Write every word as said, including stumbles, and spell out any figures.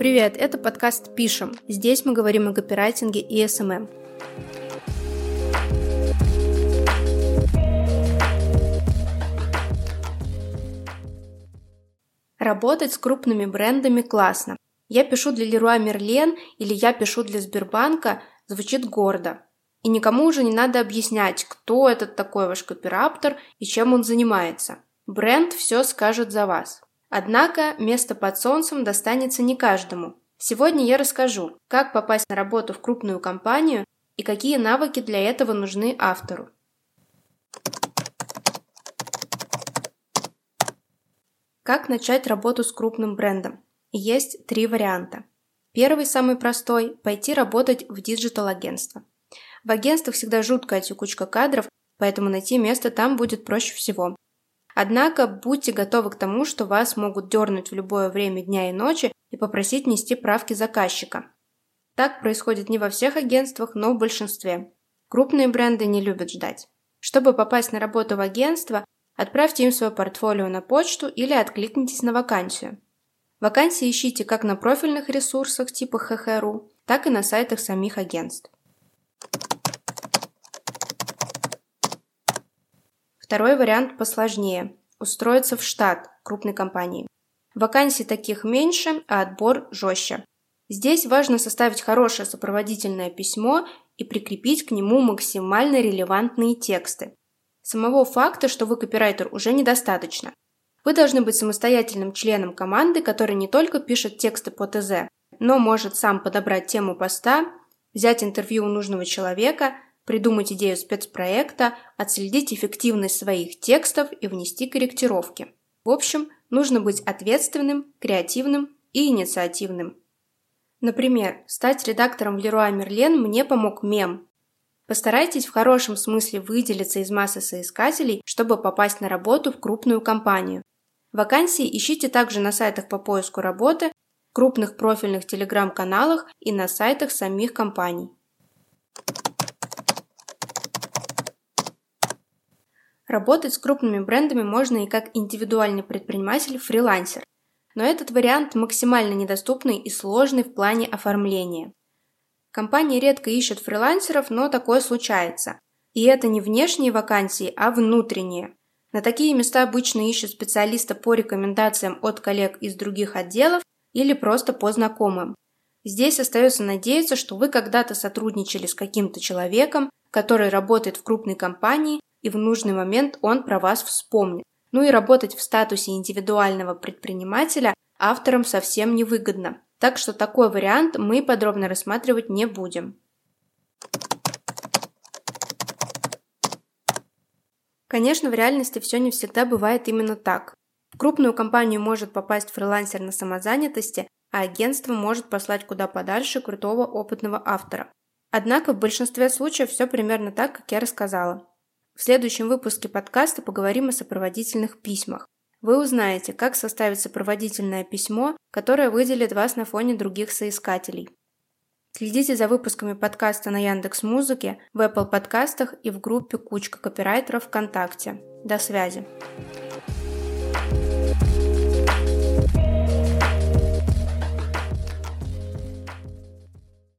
Привет, это подкаст «Пишем». Здесь мы говорим о копирайтинге и эс эм эм. Работать с крупными брендами классно. «Я пишу для Леруа Мерлен» или «Я пишу для Сбербанка» звучит гордо. И никому уже не надо объяснять, кто этот такой ваш копираптор и чем он занимается. Бренд все скажет за вас. Однако место под солнцем достанется не каждому. Сегодня я расскажу, как попасть на работу в крупную компанию и какие навыки для этого нужны автору. Как начать работу с крупным брендом? Есть три варианта. Первый, самый простой – пойти работать в диджитал-агентство. В агентствах всегда жуткая текучка кадров, поэтому найти место там будет проще всего. Однако будьте готовы к тому, что вас могут дернуть в любое время дня и ночи и попросить нести правки заказчика. Так происходит не во всех агентствах, но в большинстве. Крупные бренды не любят ждать. Чтобы попасть на работу в агентство, отправьте им свое портфолио на почту или откликнитесь на вакансию. Вакансии ищите как на профильных ресурсах типа эйч эйч точка ру, так и на сайтах самих агентств. Второй вариант посложнее – устроиться в штат крупной компании. Вакансий таких меньше, а отбор жестче. Здесь важно составить хорошее сопроводительное письмо и прикрепить к нему максимально релевантные тексты. Самого факта, что вы копирайтер, уже недостаточно. Вы должны быть самостоятельным членом команды, который не только пишет тексты по ТЗ, но может сам подобрать тему поста, взять интервью у нужного человека – придумать идею спецпроекта, отследить эффективность своих текстов и внести корректировки. В общем, нужно быть ответственным, креативным и инициативным. Например, стать редактором в Леруа Мерлен мне помог мем. Постарайтесь в хорошем смысле выделиться из массы соискателей, чтобы попасть на работу в крупную компанию. Вакансии ищите также на сайтах по поиску работы, крупных профильных телеграм-каналах и на сайтах самих компаний. Работать с крупными брендами можно и как индивидуальный предприниматель-фрилансер, но этот вариант максимально недоступный и сложный в плане оформления. Компании редко ищут фрилансеров, но такое случается. И это не внешние вакансии, а внутренние. На такие места обычно ищут специалиста по рекомендациям от коллег из других отделов или просто по знакомым. Здесь остается надеяться, что вы когда-то сотрудничали с каким-то человеком, который работает в крупной компании, и в нужный момент он про вас вспомнит. Ну и работать в статусе индивидуального предпринимателя авторам совсем невыгодно. Так что такой вариант мы подробно рассматривать не будем. Конечно, в реальности все не всегда бывает именно так. В крупную компанию может попасть фрилансер на самозанятости, а агентство может послать куда подальше крутого опытного автора. Однако в большинстве случаев все примерно так, как я рассказала. В следующем выпуске подкаста поговорим о сопроводительных письмах. Вы узнаете, как составить сопроводительное письмо, которое выделит вас на фоне других соискателей. Следите за выпусками подкаста на Яндекс.Музыке, в Apple подкастах и в группе «Кучка копирайтеров» ВКонтакте. До связи!